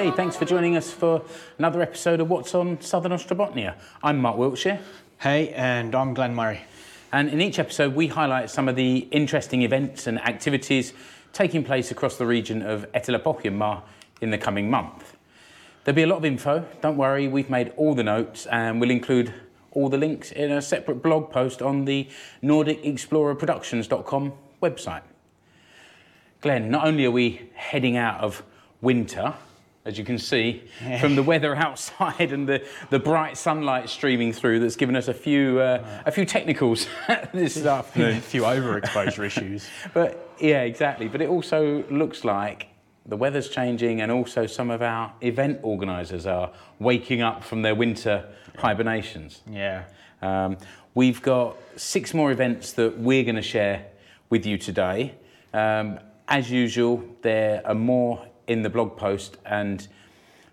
Hey, thanks for joining us for another episode of What's on Southern Ostrobotnia. I'm Mark Wiltshire. Hey, and I'm Glenn Murray. And in each episode, we highlight some of the interesting events and activities taking place across the region of Etelä-Pohjanmaa in the coming month. There'll be a lot of info, don't worry, we've made all the notes and we'll include all the links in a separate blog post on the NordicExplorerProductions.com website. Glenn, not only are we heading out of winter, as you can see, from the weather outside and the bright sunlight streaming through, that's given us a few technicals this afternoon. A few overexposure issues. But yeah, exactly. But it also looks like the weather's changing, and also some of our event organisers are waking up from their winter hibernations. Yeah. We've got 6 more events that we're going to share with you today. As usual, there are more in the blog post, and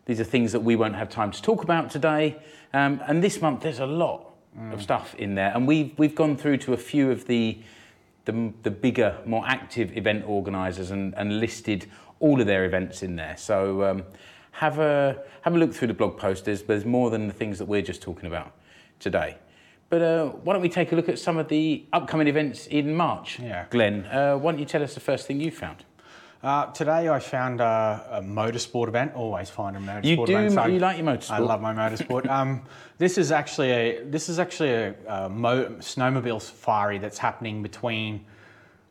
these are things that we won't have time to talk about today. And this month, there's a lot of stuff in there, and we've gone through to a few of the bigger, more active event organisers and listed all of their events in there. So have a look through the blog post. There's more than the things that we're just talking about today. But why don't we take a look at some of the upcoming events in March? Yeah. Glenn, why don't you tell us the first thing you found? Today I found a motorsport event. Always find a motorsport event. So you like your motorsport? I love my motorsport. This is actually a snowmobile safari that's happening between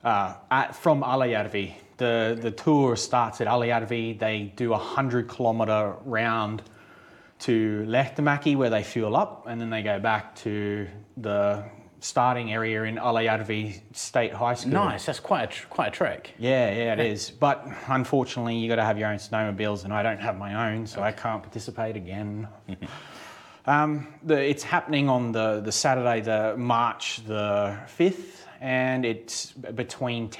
from Alajärvi. The tour starts at Alajärvi. They do a 100-kilometre round to Lehtimäki, where they fuel up, and then they go back to the starting area in Alajärvi State High School. Nice, that's quite a trek. Yeah, it is. But unfortunately, you got to have your own snowmobiles, and I don't have my own, so I can't participate again. It's happening on the Saturday, the March the 5th, and it's between 8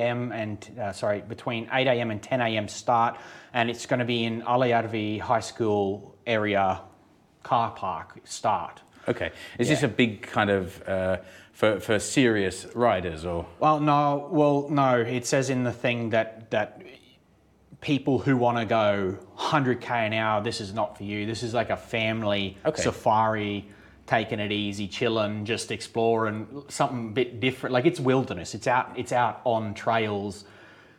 a.m. and 10 a.m. start, and it's going to be in Alajärvi High School area car park start. Okay, is this a big kind of for serious riders or? Well, no. It says in the thing that people who want to go 100k an hour, this is not for you. This is like a family safari. Taking it easy, chilling, just exploring something a bit different. Like it's wilderness. It's out on trails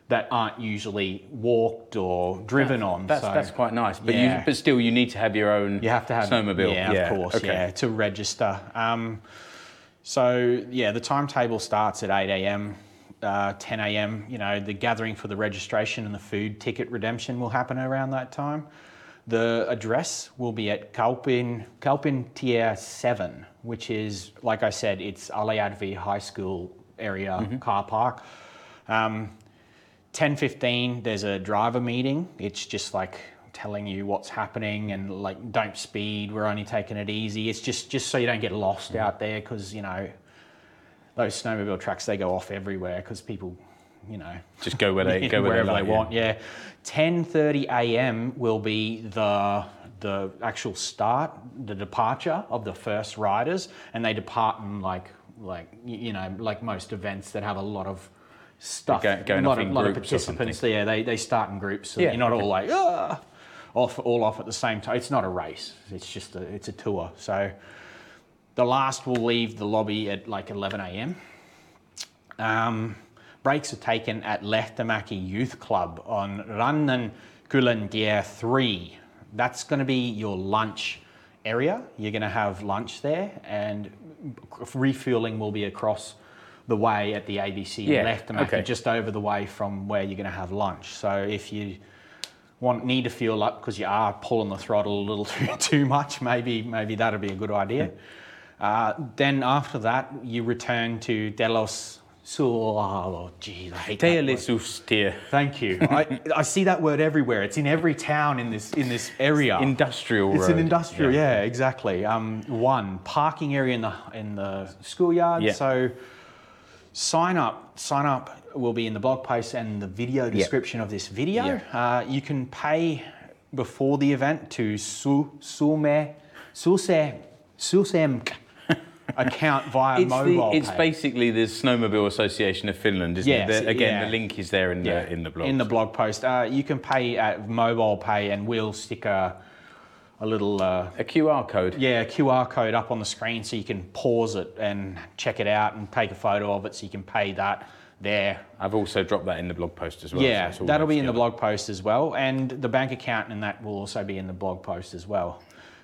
that aren't usually walked or driven on. That's quite nice. But still, you need to have your own. You have to have snowmobile. Yeah, of course. Okay. Yeah, to register. The timetable starts at 8 a.m., 10 a.m. You know, the gathering for the registration and the food ticket redemption will happen around that time. The address will be at Kaupin Tier 7, which is, like I said, it's Alajärvi High School area car park. 10:15, there's a driver meeting. It's just like telling you what's happening and like, don't speed, we're only taking it easy. It's just so you don't get lost out there, because, you know, those snowmobile tracks, they go off everywhere because people... You know, just go where they go wherever they want. Yeah, 10:30 a.m. will be the actual start, the departure of the first riders, and they depart in like most events that have a lot of stuff, a lot of participants. So yeah, they start in groups. So you're not all like off at the same time. It's not a race. It's just it's a tour. So the last will leave the lobby at like 11 a.m. Breaks are taken at Lehtimäki Youth Club on Runn Kulandier 3. That's going to be your lunch area. You're going to have lunch there, and refueling will be across the way at the ABC Lehtimäki, just over the way from where you're going to have lunch. So if you need to fuel up because you are pulling the throttle a little too much, maybe that'd be a good idea. Then after that, you return to Delos... I hate that. Thank you. I see that word everywhere. It's in every town in this area. It's an industrial road. Yeah, exactly. One parking area in the schoolyard. Yeah. So sign up will be in the blog post and the video description of this video. Yeah. You can pay before the event to account via mobile. It's basically the Snowmobile Association of Finland, isn't it? Again, the link is there in the blog. In the blog post. You can pay at mobile pay, and we'll stick a QR code. Yeah, a QR code up on the screen so you can pause it and check it out and take a photo of it so you can pay that there. I've also dropped that in the blog post as well. Yeah, so that'll be in the blog post as well, and the bank account and that will also be in the blog post as well.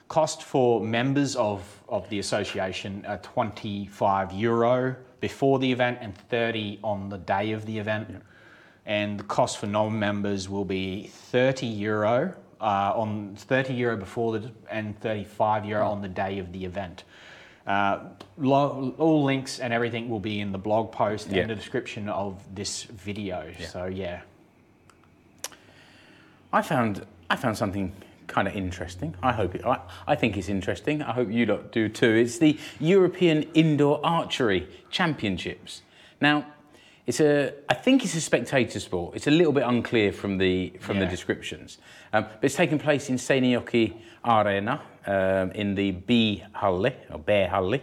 Cost for members of the association are €25 before the event and €30 on the day of the event. Yeah. And the cost for non-members will be €30 on €30 before the and €35 on the day of the event. All links and everything will be in the blog post and the description of this video. Yeah. So I found something kind of interesting. I think it's interesting. I hope you lot do too. It's the European Indoor Archery Championships. Now, I think it's a spectator sport. It's a little bit unclear from the descriptions. But it's taking place in Senyoki Arena in the B Halli,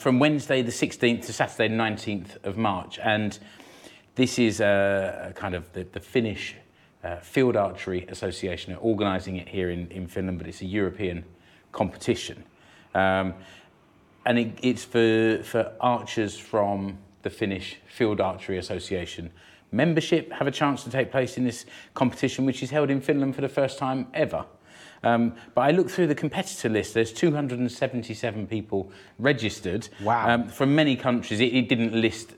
from Wednesday the 16th to Saturday 19th of March. And this is kind of the Finnish Field Archery Association are organising it here in Finland, but it's a European competition. And it's for archers from the Finnish Field Archery Association membership have a chance to take place in this competition, which is held in Finland for the first time ever. But I looked through the competitor list, there's 277 people registered. Wow. From many countries. It didn't list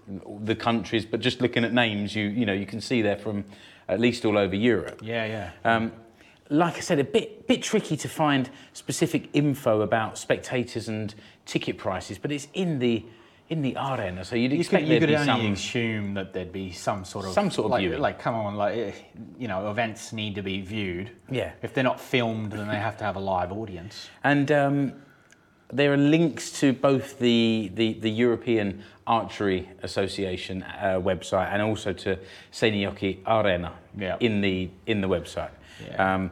the countries, but just looking at names, you can see they're from at least all over Europe. Like I said, a bit tricky to find specific info about spectators and ticket prices, but it's in the arena, so you'd expect assume that there'd be some sort of viewing. Events need to be viewed. Yeah. If they're not filmed, then they have to have a live audience. And there are links to both the European Archery Association website and also to Senyoki Arena in the website. Yeah.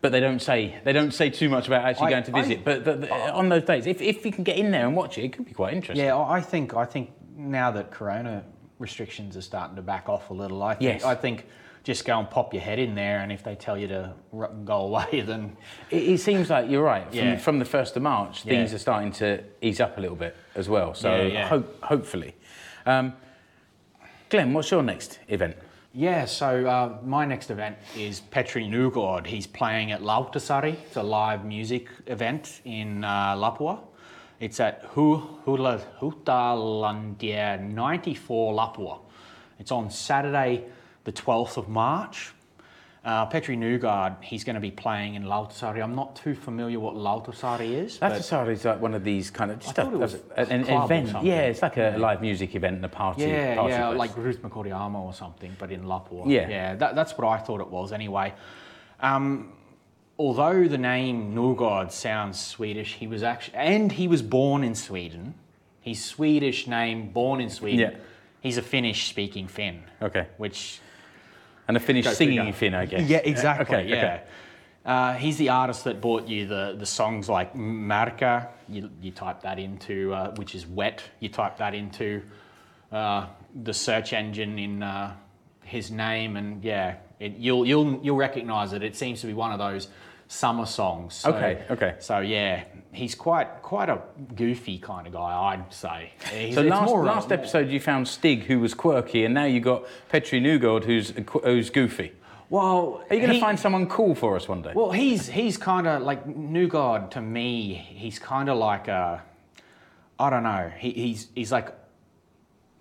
But they don't say too much about actually going to visit. But on those days, if you can get in there and watch it, it could be quite interesting. Yeah, I think now that Corona restrictions are starting to back off a little, I think. Just go and pop your head in there, and if they tell you to go away, then... It seems like you're right. From the 1st of March, things are starting to ease up a little bit as well, so hopefully. Glenn, what's your next event? Yeah, so my next event is Petri Nygård. He's playing at Lautasaari. It's a live music event in Lapua. It's at Huhtalandia 94 Lapua. It's on Saturday, the 12th of March. Petri Nygård, he's going to be playing in Lautasaari. I'm not too familiar what Lautasaari is. Lautasaari is like one of these kind of an event. Yeah, it's like a live music event and a party. Yeah, party place. Like Ruth McCurriamo or something, but in Lapua. Yeah, that's what I thought it was anyway. Although the name Nygård sounds Swedish, he was born in Sweden. His Swedish name, born in Sweden. Yeah. He's a Finnish-speaking Finn. Okay. And a Finnish-singing Finn, I guess. Yeah, exactly. Okay, yeah. Okay. He's the artist that brought you the songs like Märkä. You type that into, which is wet. You type that into the search engine in his name, and you'll recognise it. It seems to be one of those summer songs. So, okay. So he's quite a goofy kind of guy, I'd say. So last episode you found Stig, who was quirky, and now you got Petri Nygård, who's goofy. Well, are you going to find someone cool for us one day? Well, he's kind of like Nygård to me. He's kind of like a, I don't know. He's like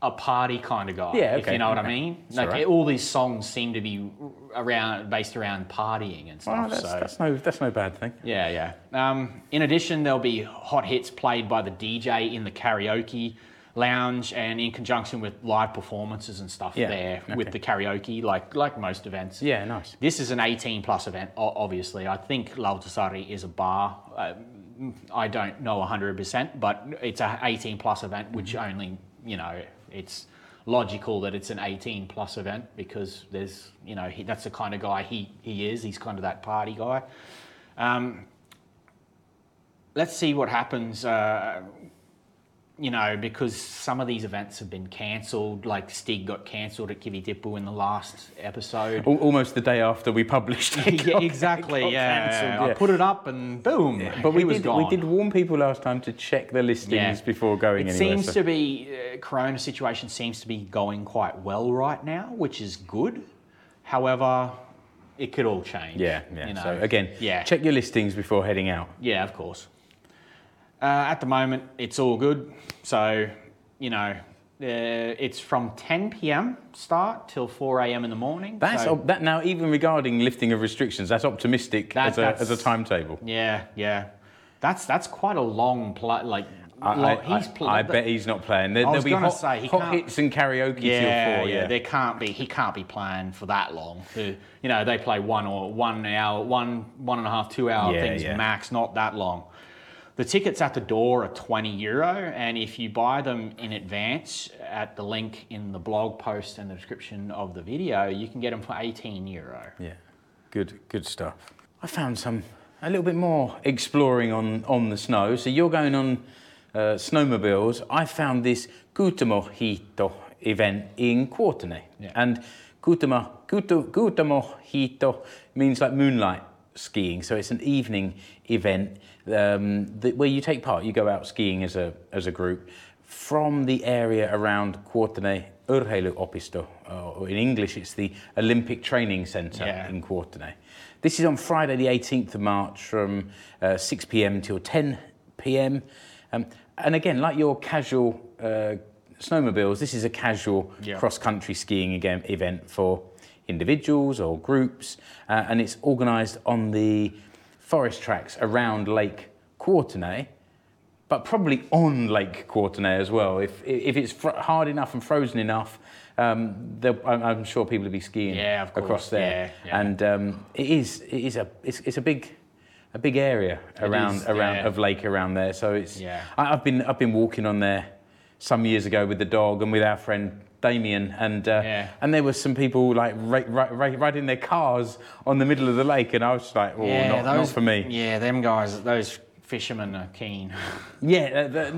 a party kind of guy, if you know what I mean. Like all these songs seem to be based around partying and stuff. That's no bad thing. Yeah. In addition, there'll be hot hits played by the DJ in the karaoke lounge, and in conjunction with live performances and stuff with the karaoke, like most events. Yeah, nice. This is an 18+ event, obviously. I think Lautasaari is a bar. I don't know 100%, but it's an 18+ event, which only it's logical that it's an 18+ event because there's, that's the kind of guy he is. He's kind of that party guy. let's see what happens, because some of these events have been cancelled. Like Stig got cancelled at Kivitipu in the last episode. Almost the day after we published it. Yeah, exactly. I put it up and boom. Yeah. But we did warn people last time to check their listings before going anywhere. Corona situation seems to be going quite well right now, which is good. However, it could all change. Yeah. You know? So again, check your listings before heading out. Yeah, of course. At the moment, it's all good. So, it's from 10 p.m. start till 4 a.m. in the morning. Now, even regarding lifting of restrictions, that's optimistic as a timetable. Yeah. That's quite a long play. I bet he's not playing. There'll be hot hits and karaoke till 4. Yeah. He can't be playing for that long. They play 1 hour, 1.5, 2 hour things max, not that long. The tickets at the door are €20, and if you buy them in advance at the link in the blog post and the description of the video, you can get them for €18. Yeah, good stuff. I found a little bit more exploring on the snow. So you're going on snowmobiles. I found this Kuutamohiihto event in Kuortane. Yeah. And Kuutamohiihto means like moonlight skiing. So it's an evening event where you take part. You go out skiing as a group from the area around Kuortane urheilu opisto. Or in English, it's the Olympic Training Centre in Kuortane. This is on Friday the 18th of March from 6 p.m. till 10 p.m. And again, like your casual snowmobiles, this is a casual cross-country skiing event for individuals or groups, and it's organised on the forest tracks around Lake Quaternay, but probably on Lake Quaternay as well. If it's hard enough and frozen enough, I'm sure people will be skiing across there. Yeah. And it's a big area around lake around there. So it's I've been walking on there some years ago with the dog and with our friend Damien, and there were some people like riding their cars on the middle of the lake, and I was just like, not for me. Yeah, them guys, those fishermen are keen. I'd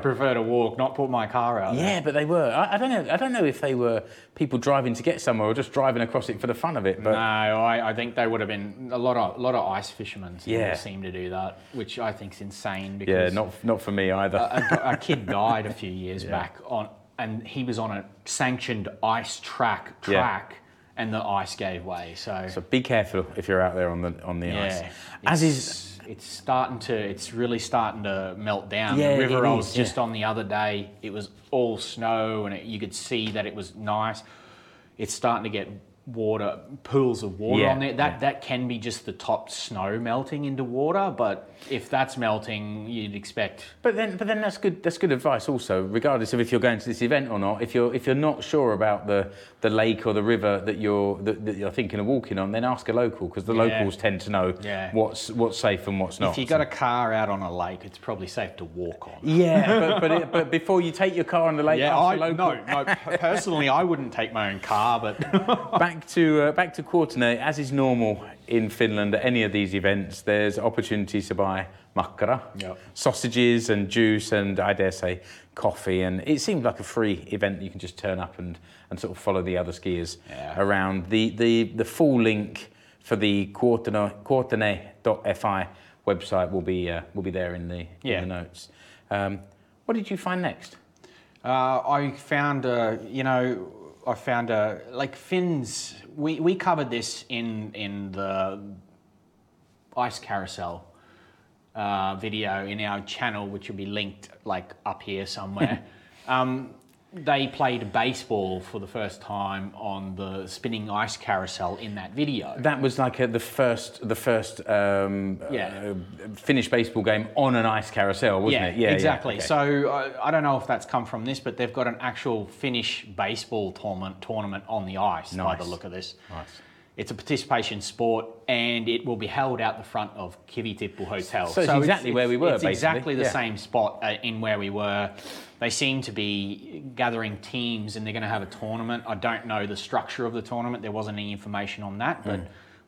prefer to walk, not put my car out. Yeah, but they were. I don't know if they were people driving to get somewhere or just driving across it for the fun of it. But no, I think they would have been a lot of ice fishermen seem to do that, which I think is insane. Because not for me either. A kid died a few years back and he was on a sanctioned ice track. And the ice gave way. So be careful if you're out there on the ice. It's really starting to melt down. Yeah, the river I was just on the other day, it was all snow and you could see that it was nice. It's starting to get pools of water on there. That can be just the top snow melting into water, but if that's melting, you'd expect. But then that's good advice also, regardless of if you're going to this event or not. If you're not sure about the lake or the river that you're thinking of walking on, then ask a local, because the locals tend to know what's safe and what's not. If you got a car out on a lake, it's probably safe to walk on. Yeah, but before you take your car on the lake, ask a local. No, personally, I wouldn't take my own car, but Back to Kuortane, as is normal in Finland at any of these events, there's opportunities to buy makkara, sausages and juice and, I dare say, coffee. And it seemed like a free event. You can just turn up and sort of follow the other skiers around. The full link for the Kuortane.fi website will be there in the notes. What did you find next? I found like Finns, we covered this in the ice carousel video in our channel, which will be linked like up here somewhere. They played baseball for the first time on the spinning ice carousel in that video. That was like the first Finnish baseball game on an ice carousel, wasn't it? Yeah, exactly. Yeah. Okay. So I don't know if that's come from this, but they've got an actual Finnish baseball tournament on the ice. Nice. By the look of this. Nice. It's a participation sport, and it will be held out the front of Kivitipu Hotel. So exactly where we were, basically. It's exactly the same spot in where we were. They seem to be gathering teams, and they're going to have a tournament. I don't know the structure of the tournament. There wasn't any information on that, but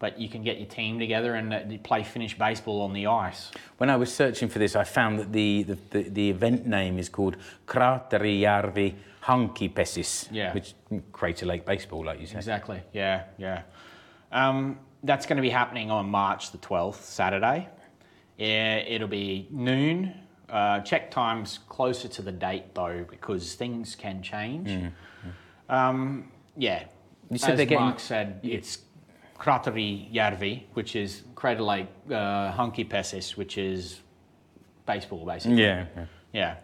but you can get your team together and play Finnish baseball on the ice. When I was searching for this, I found that the event name is called Kraatterijärvi Hankipesis, which Crater Lake Baseball, like you said. Exactly, yeah, yeah. That's going to be happening on March the 12th, Saturday. It'll be noon. Check times closer to the date, though, because things can change. Yeah, you said as Mark said, it's Kraatterijärvi, which is Crater Lake Hankipesis, which is baseball, basically. Yeah.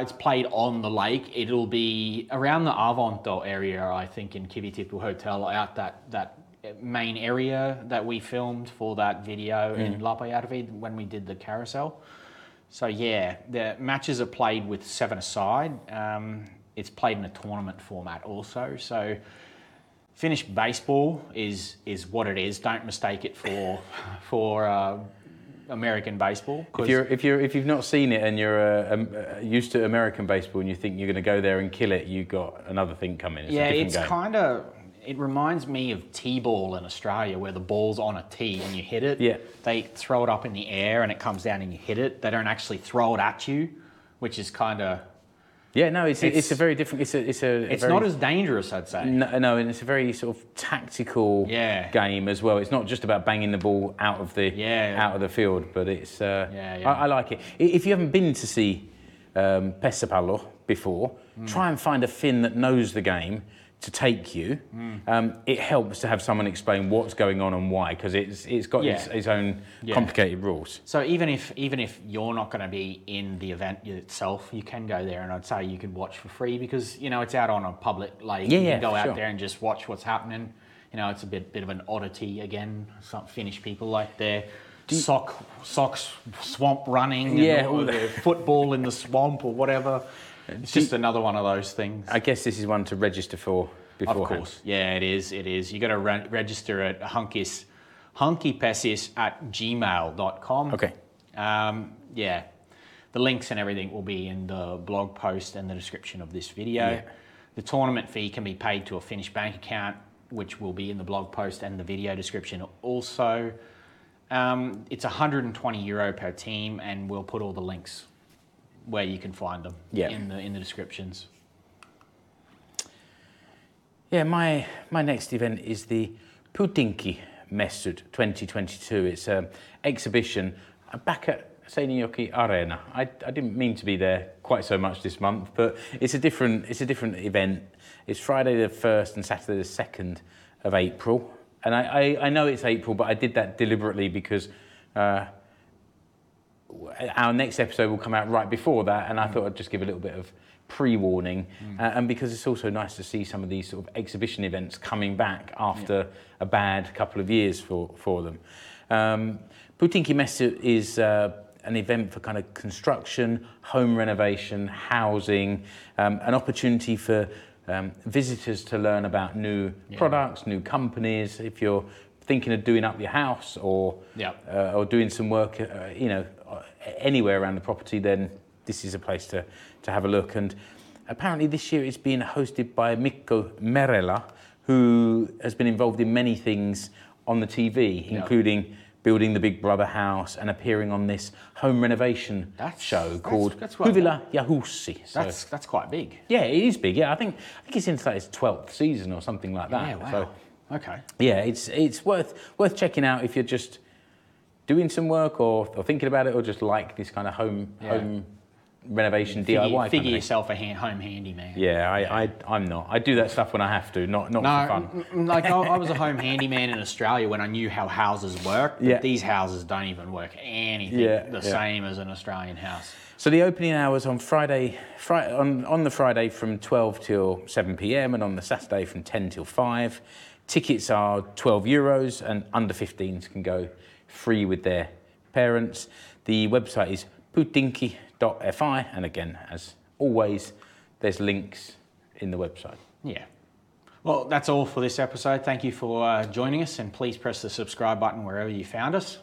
It's played on the lake. It'll be around the Avanto area, I think, in Kivitipu Hotel, out that main area that we filmed for that video in Lappajärvi when we did the carousel. So yeah, the matches are played with 7-a-side. It's played in a tournament format also. So Finnish baseball is what it is. Don't mistake it for American baseball. If you've not seen it and you're used to American baseball and you think you're going to go there and kill it, you got another thing coming. It reminds me of T-ball in Australia, where the ball's on a tee and you hit it. Yeah. They throw it up in the air and it comes down and you hit it. They don't actually throw it at you, which is kind of... Yeah, no, it's a very different... It's very, not as dangerous, I'd say. No, and it's a very sort of tactical game as well. It's not just about banging the ball out of the field, but it's... I like it. If you haven't been to see Pesäpallo before, try and find a Finn that knows the game to take you. It helps to have someone explain what's going on and why, because it's got its own complicated rules. So even if you're not going to be in the event itself, you can go there, and I'd say you could watch for free, because it's out on a public lake. You can go out there and just watch what's happening. It's a bit of an oddity again. Some Finnish people like their socks swamp running, or their football in the swamp or whatever. It's just another one of those things. I guess this is one to register for beforehand. Of course. Yeah, it is. You got to register at hunkypesis@gmail.com. Okay. The links and everything will be in the blog post and the description of this video. Yeah. The tournament fee can be paid to a Finnish bank account, which will be in the blog post and the video description also. It's €120 per team, and we'll put all the links where you can find them in the descriptions. Yeah, my next event is the Putinki Mesut 2022. It's an exhibition back at Senyoki Arena. I didn't mean to be there quite so much this month, but it's a different event. It's Friday the 1st and Saturday the 2nd of April, and I know it's April, but I did that deliberately because. Our next episode will come out right before that, and I thought I'd just give a little bit of pre-warning, and because it's also nice to see some of these sort of exhibition events coming back after a bad couple of years for them. Putinki Mesut is an event for kind of construction, home renovation, housing, an opportunity for visitors to learn about new products, new companies. If you're thinking of doing up your house or doing some work, anywhere around the property, then this is a place to have a look. And apparently this year it's being hosted by Mikko Merela, who has been involved in many things on the TV, including building the Big Brother house and appearing on this home renovation show called Huvila Yahoussi. That's quite big. Yeah, it is big. Yeah, I think it's into like its 12th season or something like that. Yeah, wow. So, okay. Yeah, it's worth checking out if you're just doing some work or thinking about it, or just like this kind of home renovation DIY. Figure yourself a home handyman. Yeah, I'm not. I do that stuff when I have to, not for fun. Like I was a home handyman in Australia when I knew how houses work. But these houses don't even work anything the same as an Australian house. So the opening hours on the Friday from 12 till 7 p.m. and on the Saturday from 10 till 5. Tickets are €12 and under 15s can go free with their parents. The website is putinki.fi, and again, as always, there's links in the website. Yeah. Well, that's all for this episode. Thank you for joining us, and please press the subscribe button wherever you found us.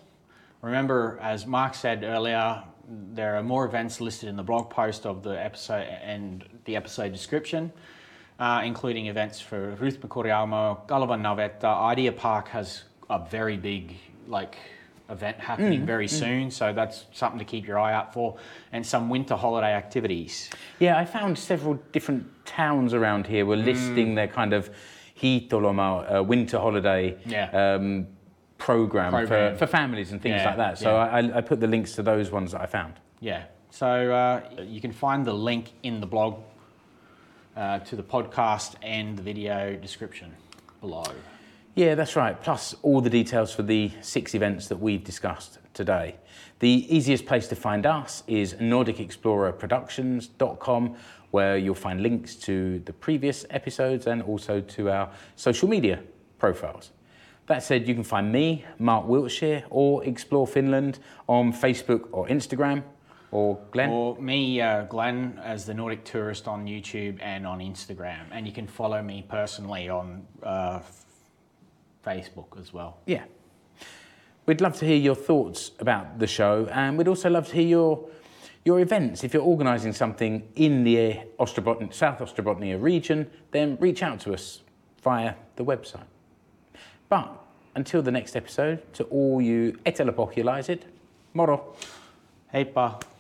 Remember, as Mark said earlier, there are more events listed in the blog post of the episode and the episode description. Including events for Ruth McCurriamo, Galava Navetta, Idea Park has a very big like event happening very soon, so that's something to keep your eye out for, and some winter holiday activities. Yeah, I found several different towns around here were listing their kind of Hítoloma winter holiday program. For families and things like that. So I put the links to those ones that I found. Yeah, so you can find the link in the blog to the podcast and the video description below. Yeah, that's right. Plus all the details for the 6 events that we've discussed today. The easiest place to find us is NordicExplorerProductions.com, where you'll find links to the previous episodes and also to our social media profiles. That said, you can find me, Mark Wiltshire, or Explore Finland on Facebook or Instagram, or Glenn. Or me, Glenn, as the Nordic Tourist on YouTube and on Instagram. And you can follow me personally on Facebook as well. Yeah. We'd love to hear your thoughts about the show, and we'd also love to hear your events. If you're organising something in the South Ostrobotnia region, then reach out to us via the website. But until the next episode, to all you Eteläpohjalaiset, moro! Heippa!